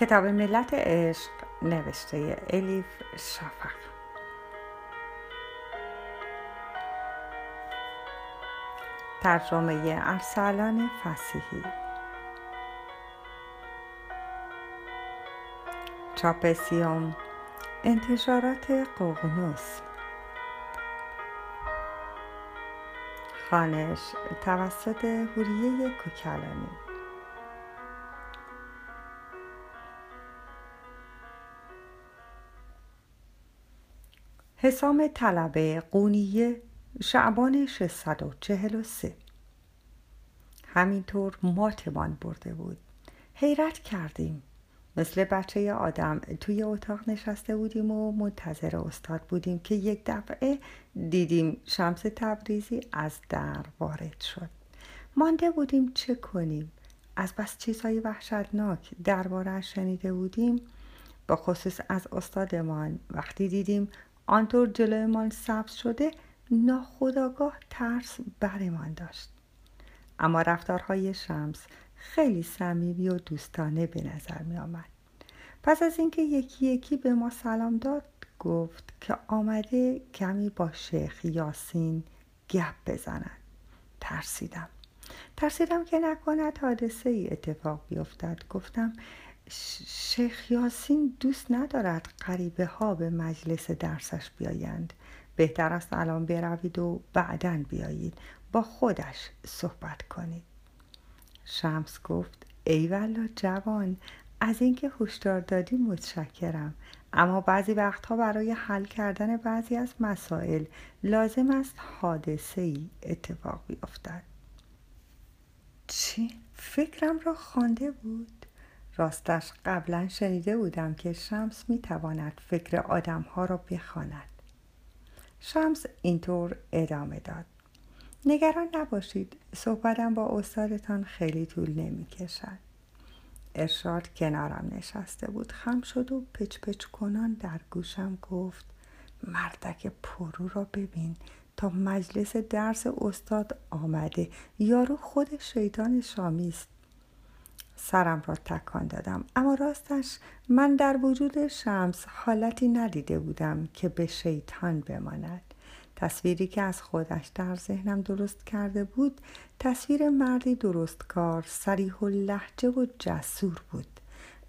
کتاب ملت عشق نوشته الیف شافق. ترجمه ارسالان فصیحی. چاپ سیوم، انتشارات ققنوس. خوانش توسط حوریه کوکلانی. حسام طلب قونی، شعبان 643. همینطور ماتمان برده بود. حیرت کردیم. مثل بچه آدم توی اتاق نشسته بودیم و منتظر استاد بودیم که یک دفعه دیدیم شمس تبریزی از در وارد شد. مانده بودیم چه کنیم. از بس چیزهای وحشتناک درباره‌اش شنیده بودیم، با خصوص از استادمان. وقتی دیدیم آنطور جلویمان سبز شده، ناخودآگاه ترس برمان داشت. اما رفتارهای شمس خیلی صمیمی و دوستانه به نظر می آمد. پس از اینکه یکی یکی به ما سلام داد، گفت که آمده کمی با شیخ یاسین گپ بزند. ترسیدم که نکند حادثه ای اتفاق بیفتد. گفتم شیخ یاسین دوست ندارد غریبه ها به مجلس درسش بیایند. بهتر است الان بروید و بعداً بیایید، با خودش صحبت کنید. شمس گفت ای والا جوان، از اینکه هشدار دادی متشکرم، اما بعضی وقتها برای حل کردن بعضی از مسائل لازم است حادثه‌ای اتفاق بیفتد. چی؟ فکرم را خوانده بود. راستش قبلا شنیده بودم که شمس میتواند فکر آدمها را بخواند. شمس اینطور ادامه داد: نگران نباشید، صحبتم با استادتان خیلی طول نمی کشد. ارشاد کنارم نشسته بود. خم شد و پچ کنان در گوشم گفت: مردک پرو را ببین، تا مجلس درس استاد آمده. یارو خود شیطان شامی است. سرم را تکان دادم، اما راستش من در وجود شمس حالتی ندیده بودم که به شیطان بماند. تصویری که از خودش در ذهنم درست کرده بود، تصویر مردی درستکار، صریح اللهجه و جسور بود.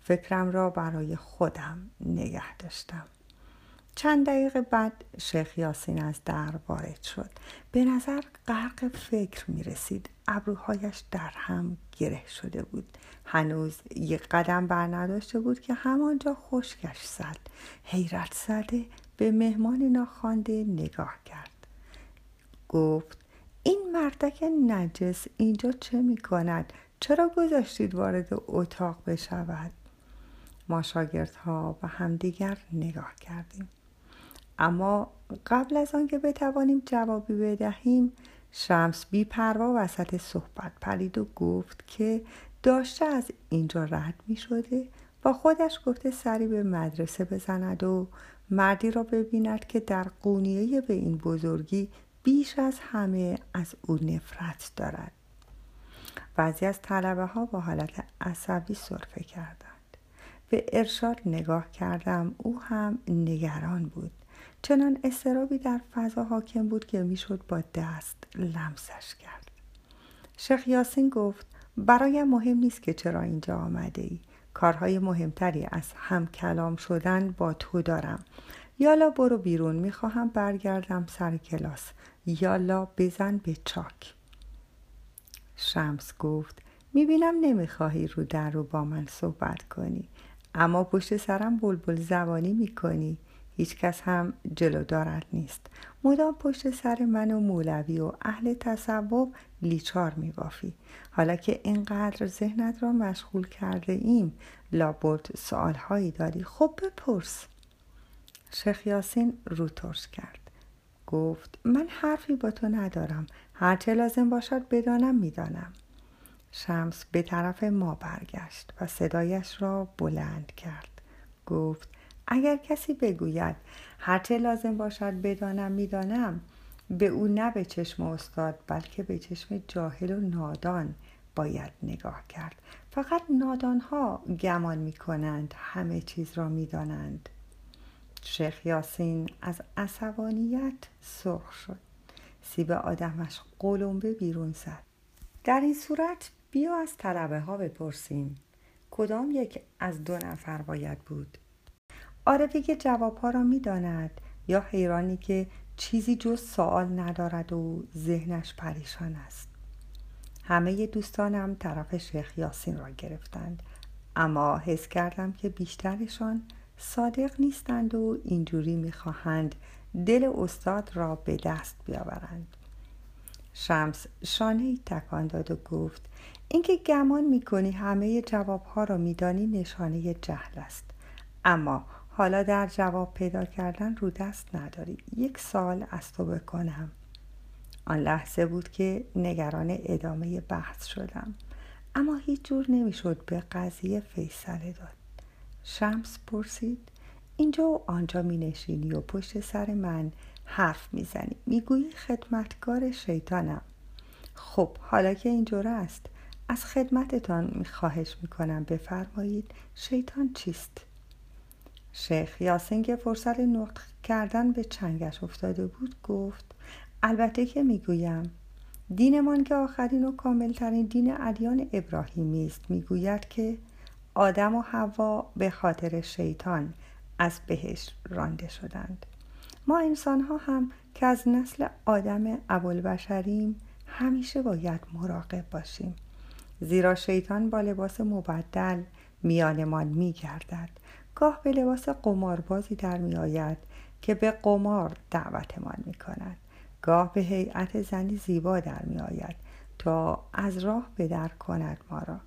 فکرم را برای خودم نگه داشتم. چند دقیقه بعد شیخ یاسین از در وارد شد. به نظر غرق فکر می رسید. ابروهایش در هم گره شده بود. هنوز یک قدم بر نداشته بود که همانجا خشکش زد. حیرت زده به مهمان ناخوانده نگاه کرد. گفت: این مردک نجس اینجا چه می کند؟ چرا گذاشتید وارد اتاق بشود؟ ما شاگردها و همدیگر نگاه کردیم. اما قبل از آن که بتوانیم جوابی بدهیم، شمس بی پروا وسط صحبت پرید و گفت که داشته از اینجا رد می شده، با خودش گفته سری به مدرسه بزند و مردی را ببیند که در قونیه به این بزرگی بیش از همه از او نفرت دارد. بعضی از طلبه ها با حالت عصبی سرفه کردند. به ارشاد نگاه کردم. او هم نگران بود. چنان اضطرابی در فضا حاکم بود که میشد با دست لمسش کرد. شیخ یاسین گفت: برایم مهم نیست که چرا اینجا آمده ای. کارهای مهمتری از هم کلام شدن با تو دارم. یالا برو بیرون، میخواهم برگردم سر کلاس. یالا بزن به چاک. شمس گفت: میبینم نمیخواهی رو در رو با من صحبت کنی، اما پشت سرم بلبل زبانی میکنی. هیچ کس هم جلو دارد نیست. مدام پشت سر من و مولوی و اهل تصوف لیچار میبافی. حالا که اینقدر ذهنت را مشغول کرده ایم، لابد سوالهایی داری. خب بپرس. شیخ یاسین رو ترش کرد. گفت: من حرفی با تو ندارم. هرچه لازم باشد بدانم میدانم. شمس به طرف ما برگشت و صدایش را بلند کرد. گفت: اگر کسی بگوید هرچه لازم باشد بدانم میدانم، به او نه به چشم استاد، بلکه به چشم جاهل و نادان باید نگاه کرد. فقط نادانها گمان می کنند همه چیز را می دانند. شیخ یاسین از عصبانیت سرخ شد. سیب آدمش قلمبه بیرون زد. در این صورت بیا از طلبه ها بپرسیم. کدام یک از دو نفر باید بود؟ عارفی که جوابها را می داند یا حیرانی که چیزی جز سوال ندارد و ذهنش پریشان است. همه دوستانم طرف شیخ یاسین را گرفتند، اما حس کردم که بیشترشان صادق نیستند و اینجوری می‌خواهند دل استاد را به دست بیاورند. شمس شانه‌ای تکان داد و گفت اینکه گمان می‌کنی همه جواب‌ها را می‌دانی نشانه جهل است، اما حالا در جواب پیدا کردن رو دست نداری. یک سال از تو بکنم. آن لحظه بود که نگران ادامه بحث شدم، اما هیچ جور نمیشد به قضیه فیصله داد. شمس پرسید اینجا و آنجا می نشینی و پشت سر من حرف می زنی، می گویی خدمتگار شیطانم. خب حالا که اینجور است از خدمتتان می خواهش می کنم بفرمایید شیطان چیست؟ شیخ یاسین که فرصت نطق کردن به چنگش افتاده بود گفت البته که میگویم دینمان که آخرین و کاملترین دین ادیان ابراهیمی است میگوید که آدم و حوا به خاطر شیطان از بهشت رانده شدند. ما انسان‌ها هم که از نسل آدم ابوالبشریم همیشه باید مراقب باشیم، زیرا شیطان با لباس مبدل میانمان میگردد. گاه به لباس قماربازی در می آید که به قمار دعوتمان می کند. گاه به هیئت زنی زیبا در می آید تا از راه به در کند ما را.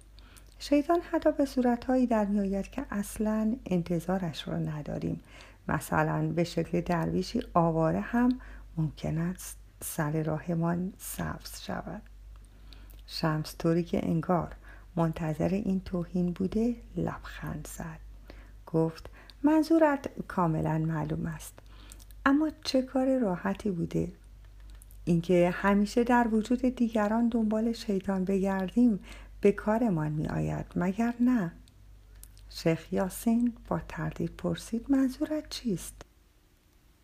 شیطان حتی به صورتهایی در می آید که اصلاً انتظارش را نداریم. مثلا به شکل درویشی آواره هم ممکن است سر راهمان سبز شود. شمس طوری که انگار منتظر این توهین بوده لبخند زد. گفت منظورت کاملا معلوم است، اما چه کار راحتی بوده؟ اینکه همیشه در وجود دیگران دنبال شیطان بگردیم به کارمان می آید مگر نه؟ شیخ یاسین با تردید پرسید منظورت چیست؟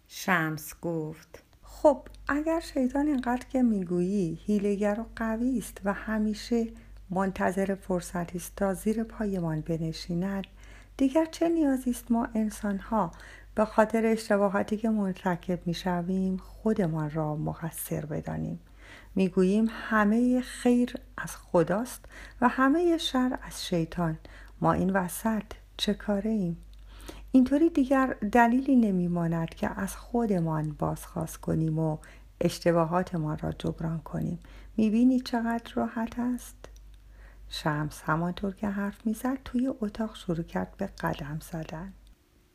شمس گفت خب اگر شیطان اینقدر که میگویی حیله‌گر و قوی است و همیشه منتظر فرصتی است تا زیر پایمان بنشیند، دیگر چه نیازی است ما انسان‌ها به خاطر اشتباهاتی که مرتکب می‌شویم خودمان را مقصر بدانیم. می‌گوییم همه خیر از خداست و همه شر از شیطان. ما این وسط چه کاره‌ایم؟ اینطوری دیگر دلیلی نمی‌ماند که از خودمان بازخواست کنیم و اشتباهاتمان را جبران کنیم. می‌بینی چقدر راحت است؟ شمس همانطور که حرف میزد توی اتاق شروع کرد به قدم زدن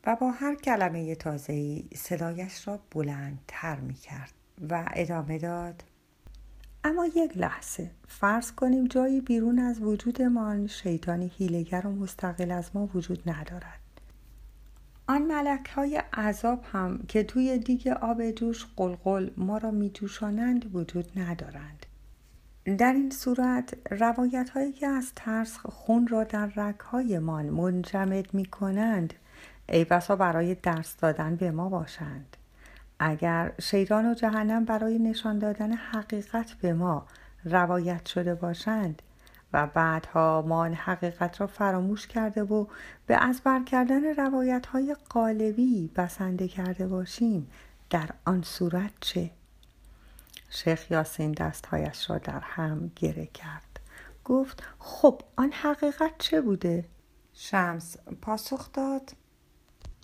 و با هر کلمه تازه‌ای صدایش را بلندتر میکرد و ادامه داد اما یک لحظه فرض کنیم جایی بیرون از وجودمان شیطانی حیله‌گر و مستقل از ما وجود ندارد. آن ملک‌های عذاب هم که توی دیگ آب جوش قلقل ما را میجوشانند وجود ندارند. در این صورت روایت هایی که از ترس خون را در رگ‌های ما منجمد می کنند ای بسا برای درس دادن به ما باشند. اگر شیطان و جهنم برای نشان دادن حقیقت به ما روایت شده باشند و بعدها ما آن حقیقت را فراموش کرده و به از بر کردن روایت های قالبی بسنده کرده باشیم، در آن صورت چه؟ شیخ یاسین دستهایش را در هم گره کرد. گفت خب آن حقیقت چه بوده؟ شمس پاسخ داد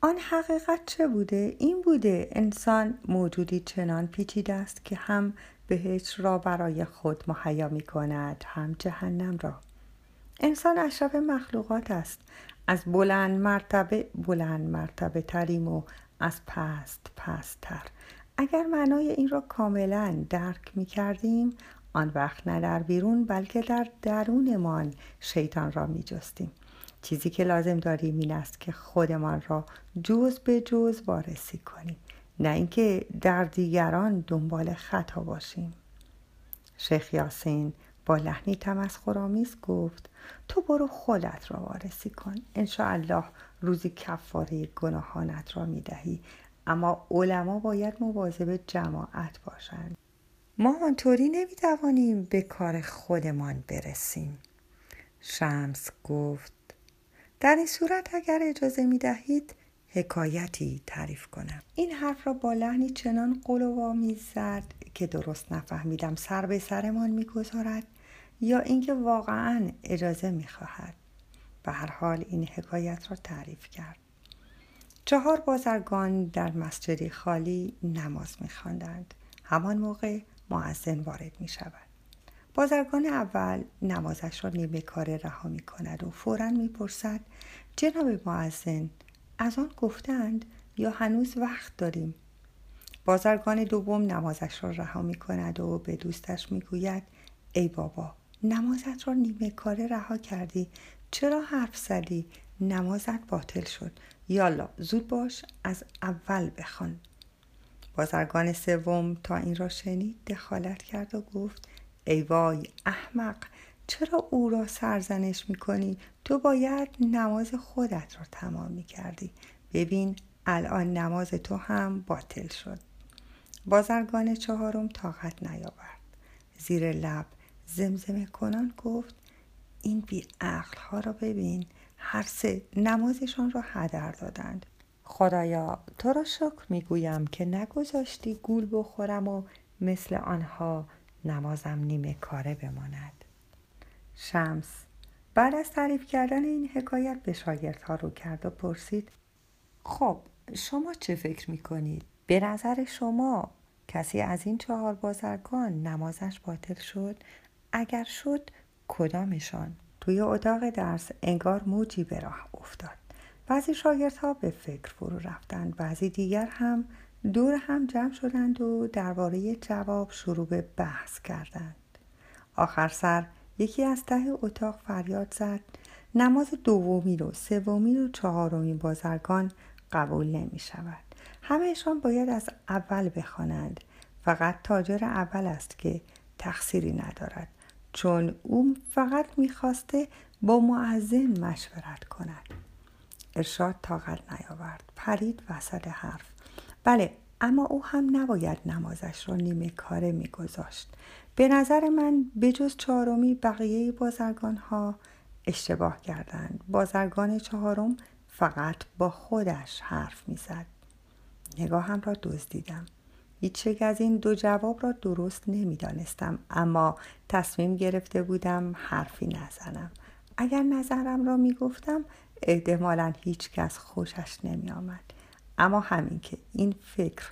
آن حقیقت چه بوده؟ این بوده انسان موجودی چنان پیچیده است که هم بهشت را برای خود مهیا می کند هم جهنم را. انسان اشرف مخلوقات است، از بلند مرتبه تریم و از پست تر. اگر معنای این را کاملا درک می کردیم آن وقت نه در بیرون بلکه در درونمان شیطان را می جستیم. چیزی که لازم داریم این است که خودمان را جز به جز وارسی کنیم، نه اینکه در دیگران دنبال خطا باشیم. شیخ یاسین با لحنی تمسخرآمیز گفت تو برو خودت را وارسی کن، انشاءالله روزی کفاره گناهانت را میدهی، اما علما باید مواظب جماعت باشند. ما آنطوری نمیتوانیم به کار خودمان برسیم. شمس گفت در این صورت اگر اجازه میدهید حکایتی تعریف کنم. این حرف را با لحنی چنان قلوآمیز زد که درست نفهمیدم سر به سرمان میگذارد یا اینکه واقعا اجازه میخواهد. به هر حال این حکایت را تعریف کرد. 4 بازرگان در مسجدی خالی نماز میخواندند. همان موقع مؤذن وارد میشود. بازرگان اول نمازش را نیمه کاره رها میکند و فوراً میپرسد جناب مؤذن از آن گفتند یا هنوز وقت داریم؟ بازرگان دوم نمازش را رها میکند و به دوستش میگوید ای بابا نمازت را نیمه کاره رها کردی، چرا حرف زدی؟ نمازت باطل شد، یالا زود باش از اول بخوان. بازرگان سوم تا این را شنید دخالت کرد و گفت ای وای احمق، چرا او را سرزنش میکنی؟ تو باید نماز خودت را تمام میکردی، ببین الان نماز تو هم باطل شد. بازرگان چهارم طاقت نیاورد، زیر لب زمزمه کنان گفت این بی عقل ها را ببین، هر سه نمازشان را هدر دادند. خدایا تو را شکر میگویم که نگذاشتی گول بخورم و مثل آنها نمازم نیمه کاره بماند. شمس بعد از تعریف کردن این حکایت به شاگردها رو کرد و پرسید خب شما چه فکر میکنید؟ به نظر شما کسی از این 4 بازرگان نمازش باطل شد؟ اگر شد کدامشان؟ توی اتاق درس انگار موجی به راه افتاد. بعضی شاگردها به فکر فرو رفتند، بعضی دیگر هم دور هم جمع شدند و درباره جواب شروع به بحث کردند. آخر سر یکی از ته اتاق فریاد زد نماز دومین و سومین و چهارمین بازرگان قبول نمی شود، همهشان باید از اول بخوانند، فقط تاجر اول است که تقصیری ندارد چون او فقط میخواسته با مؤذن مشورت کند. ارشاد طاقت نیاورد، پرید وسط حرف بله اما او هم نباید نمازش را نیمه کاره میگذاشت. به نظر من بجز چهارمی بقیه بازرگان ها اشتباه کردند. بازرگان چهارم فقط با خودش حرف میزد. نگاهم را دزدیدم. هیچ یک از این 2 جواب را درست نمیدانستم، اما تصمیم گرفته بودم حرفی نزنم. اگر نظرم را میگفتم احتمالاً هیچ کس خوشش نمی آمد. اما همین که این فکر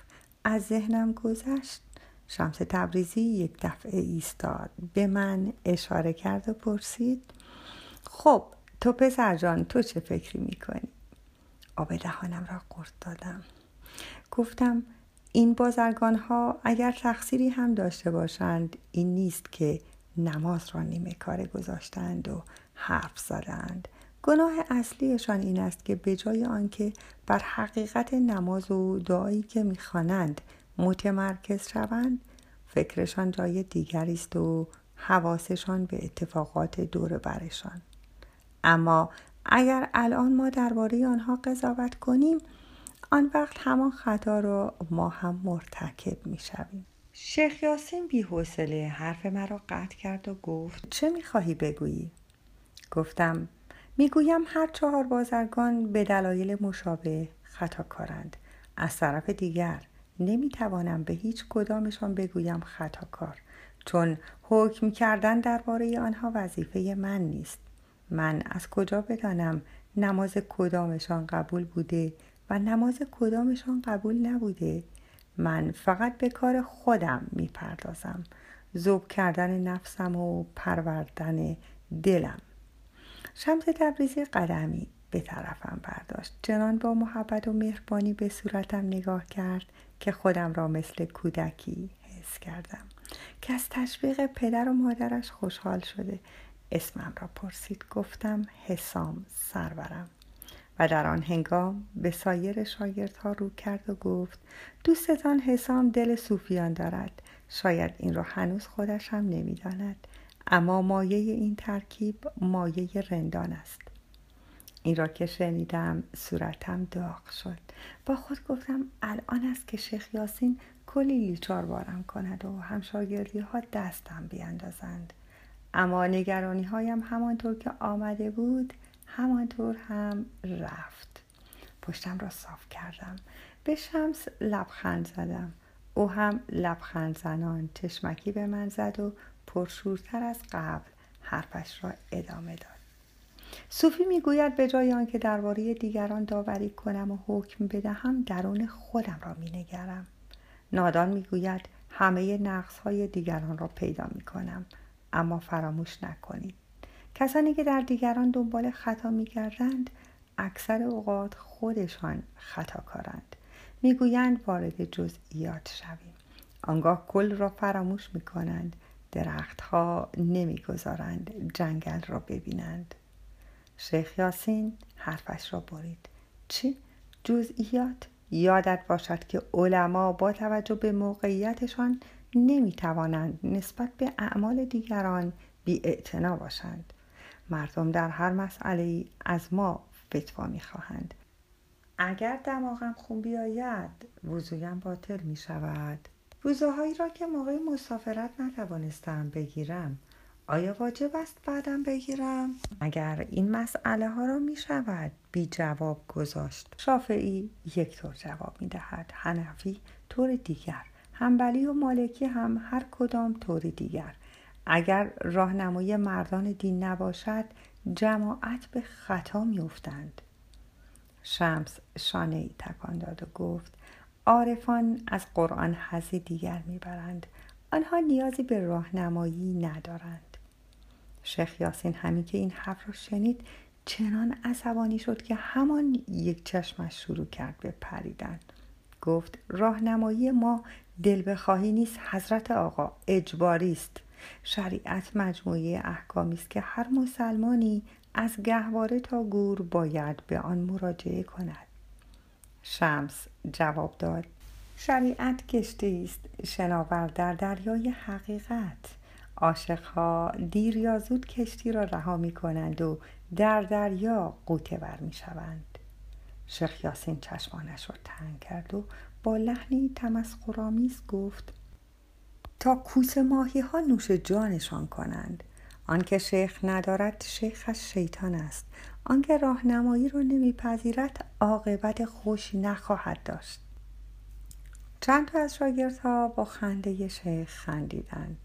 از ذهنم گذشت، شمس تبریزی یک دفعه ایستاد، به من اشاره کرد و پرسید خب تو پسر جان تو چه فکری میکنی؟ آب دهانم را قورت دادم. گفتم این بازرگان ها اگر تقصیری هم داشته باشند این نیست که نماز را نیمه کاره گذاشتند و حرف زدند. گناه اصلیشان این است که به جای آنکه بر حقیقت نماز و دعایی که میخوانند متمرکز شوند، فکرشان جای دیگری است و حواسشان به اتفاقات دور برشان. اما اگر الان ما درباره آنها قضاوت کنیم، آن وقت همان خطا را ما هم مرتکب میشویم. شیخ یاسین بی‌حوصله حرف مرا قطع کرد و گفت چه میخواهی بگویی؟ گفتم میگویم هر 4 بازرگان به دلایل مشابه خطاکارند. از طرف دیگر نمیتوانم به هیچ کدامشان بگویم خطاکار، چون حکم کردن درباره آنها وظیفه من نیست. من از کجا بدانم نماز کدامشان قبول بوده و نماز کدامشان قبول نبوده؟ من فقط به کار خودم میپردازم، ذوب کردن نفسم و پروردن دلم. شمس تبریزی قدمی به طرفم برداشت، چنان با محبت و مهربانی به صورتم نگاه کرد که خودم را مثل کودکی حس کردم که از تشویق پدر و مادرش خوشحال شده. اسمم را پرسید، گفتم حسام سرورم، و در آن هنگام به سایر شاگردها رو کرد و گفت دوستتان حسام دل صوفیان دارد، شاید این را هنوز خودش هم نمی داند. اما مایه این ترکیب مایه رندان است. این را که شنیدم صورتم داغ شد. با خود گفتم الان است که شیخ یاسین کلی لیچار بارم کند و همشاگردی ها دستم بیندازند. اما نگرانی هایم همانطور که آمده بود همانطور هم رفت. پشتم را صاف کردم. به شمس لبخند زدم. او هم لبخند زنان چشمکی به من زد و پرشورتر از قبل حرفش را ادامه داد. صوفی میگوید به جای آنکه درباره دیگران داوری کنم و حکم بدهم، درون خودم را مینگرم. نادان میگوید همه نقص‌های دیگران را پیدا میکنم، اما فراموش نکنید کسانی که در دیگران دنبال خطا میگردند اکثر اوقات خودشان خطاکارند. میگویند وارد جزئیات شویم، آنگاه کل را فراموش میکنند. درختها نمیگذارند جنگل را ببینند. شیخ یاسین حرفش را برید. چی؟ جزئیات؟ یادت باشد که علما با توجه به موقعیتشان نمیتوانند نسبت به اعمال دیگران بی‌اعتنا باشند. مردم در هر مسئله‌ای از ما فتوا میخواهند. اگر دماغم خون بیاید وضویم باطل میشود. وضوهایی را که موقع مسافرت نتوانستم بگیرم آیا واجب است بعدم بگیرم؟ اگر این مسئله ها را می شود بی جواب گذاشت. شافعی یک طور جواب می دهد، حنفی طور دیگر، حنبلی و مالکی هم هر کدام طور دیگر. اگر راهنمای مردان دین نباشد جماعت به خطا می افتند. شمس شانه ای تکان داد و گفت عارفان از قرآن حظی دیگر می برند. آنها نیازی به راهنمایی ندارند. شیخ یاسین همین که این حرف را شنید چنان عصبانی شد که همان یک چشمش شروع کرد به پریدن. گفت راهنمایی ما دل بخواهی نیست حضرت آقا، اجباری است. شریعت مجموعه احکامی است که هر مسلمانی از گهواره تا گور باید به آن مراجعه کند. شمس جواب داد شریعت کشتی است شناور در دریای حقیقت. عاشق‌ها دیر یا زود کشتی را رها می‌کنند و در دریا غوطه ور می‌شوند. شیخ یاسین چشمانش را تنگ کرد و با لحنی تمسخرآمیز گفت تا کوس ماهی‌ها نوش جانشان کنند. آنکه شیخ ندارد شیخش شیطان است. آنکه راهنمایی را نمی‌پذیرد عاقبت خوشی نخواهد داشت. چند تا از شاگردها با خنده شیخ خندیدند.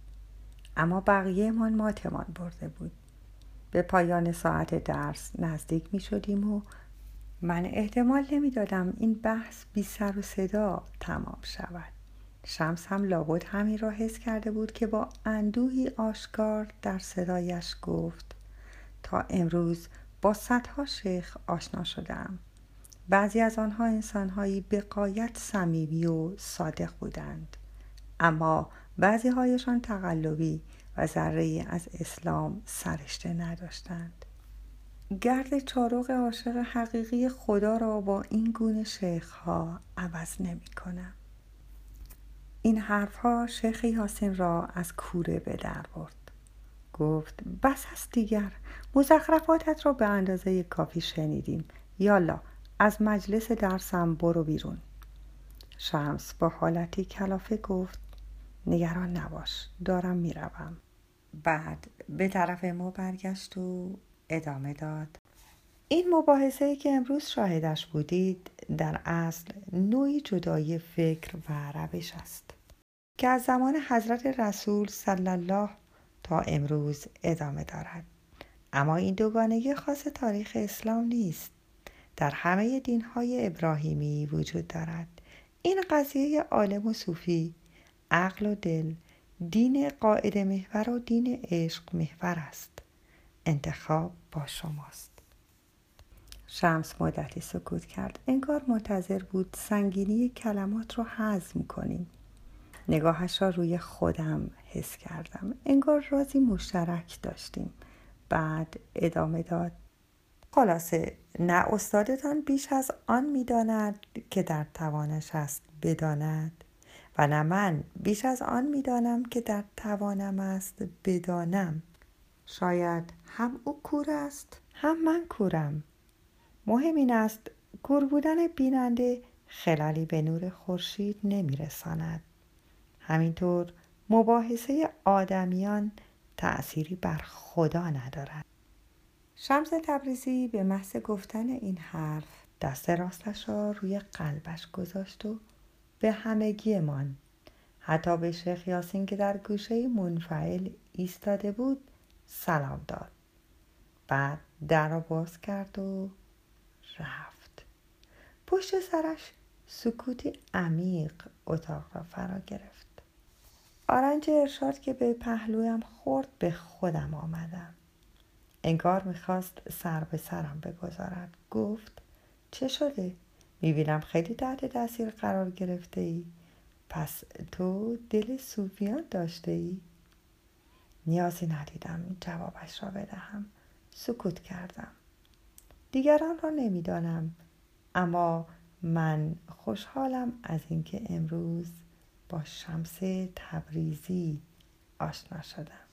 اما بقیه من ماتمان برده بود. به پایان ساعت درس نزدیک می شدیم و من احتمال نمی دادم این بحث بی سر و صدا تمام شود. شمس هم لابد همین را حس کرده بود که با اندوهی آشکار در صدایش گفت تا امروز با صدها شیخ آشنا شدم. بعضی از آنها انسانهایی به غایت صمیمی و صادق بودند، اما بعضی هایشان تقلبی و ذره‌ای از اسلام سرشته نداشتند. گرد چارق عاشق حقیقی خدا را با این گونه شیخ‌ها عوض نمی‌کنم. این حرف‌ها شیخ یاسین را از کوره به در برد. گفت بس است دیگر، مزخرفاتت را به اندازه کافی شنیدیم. یالا از مجلس درسم برو بیرون. شمس با حالتی کلافه گفت نگران نباش، دارم میروم. بعد به طرف ما برگشت و ادامه داد این مباحثه‌ای که امروز شاهدش بودید در اصل نوعی جدایی فکر و روش است که از زمان حضرت رسول صلی الله تا امروز ادامه دارد. اما این دوگانگی خاص تاریخ اسلام نیست، در همه دین‌های ابراهیمی وجود دارد. این قضیه عالم و صوفی، عقل و دل، دین قاعده محور و دین عشق محور است. انتخاب با شماست. شمس مدتی سکوت کرد، انگار منتظر بود سنگینی کلمات را هضم کنیم. نگاهش را روی خودم حس کردم، انگار رازی مشترک داشتیم. بعد ادامه داد خلاصه نه استادتان بیش از آن می داند که در توانش است بداند و نه من بیش از آن میدانم که در توانم است بدانم. شاید هم او کور است هم من کورم. مهم این است کور بودن بیننده خلالی به نور خورشید نمیرساند. همینطور مباحثه آدمیان تأثیری بر خدا ندارد. شمس تبریزی به محض گفتن این حرف دست راستش را روی قلبش گذاشت و به همگی من، حتی به شیخ یاسین که در گوشه منفعل ایستاده بود، سلام داد. بعد در را باز کرد و رفت. پشت سرش سکوتی عمیق اتاق را فرا گرفت. آرنج ارشاد که به پهلویم خورد به خودم آمدم. انگار میخواست سر به سرم بگذارد. گفت چه شده؟ میبینم خیلی تحت تاثیر قرار گرفته ای. پس تو دل صوفیان داشته ای؟ نیازی ندیدم جوابش را بدهم. سکوت کردم. دیگران را نمیدانم، اما من خوشحالم از اینکه امروز با شمس تبریزی آشنا شدم.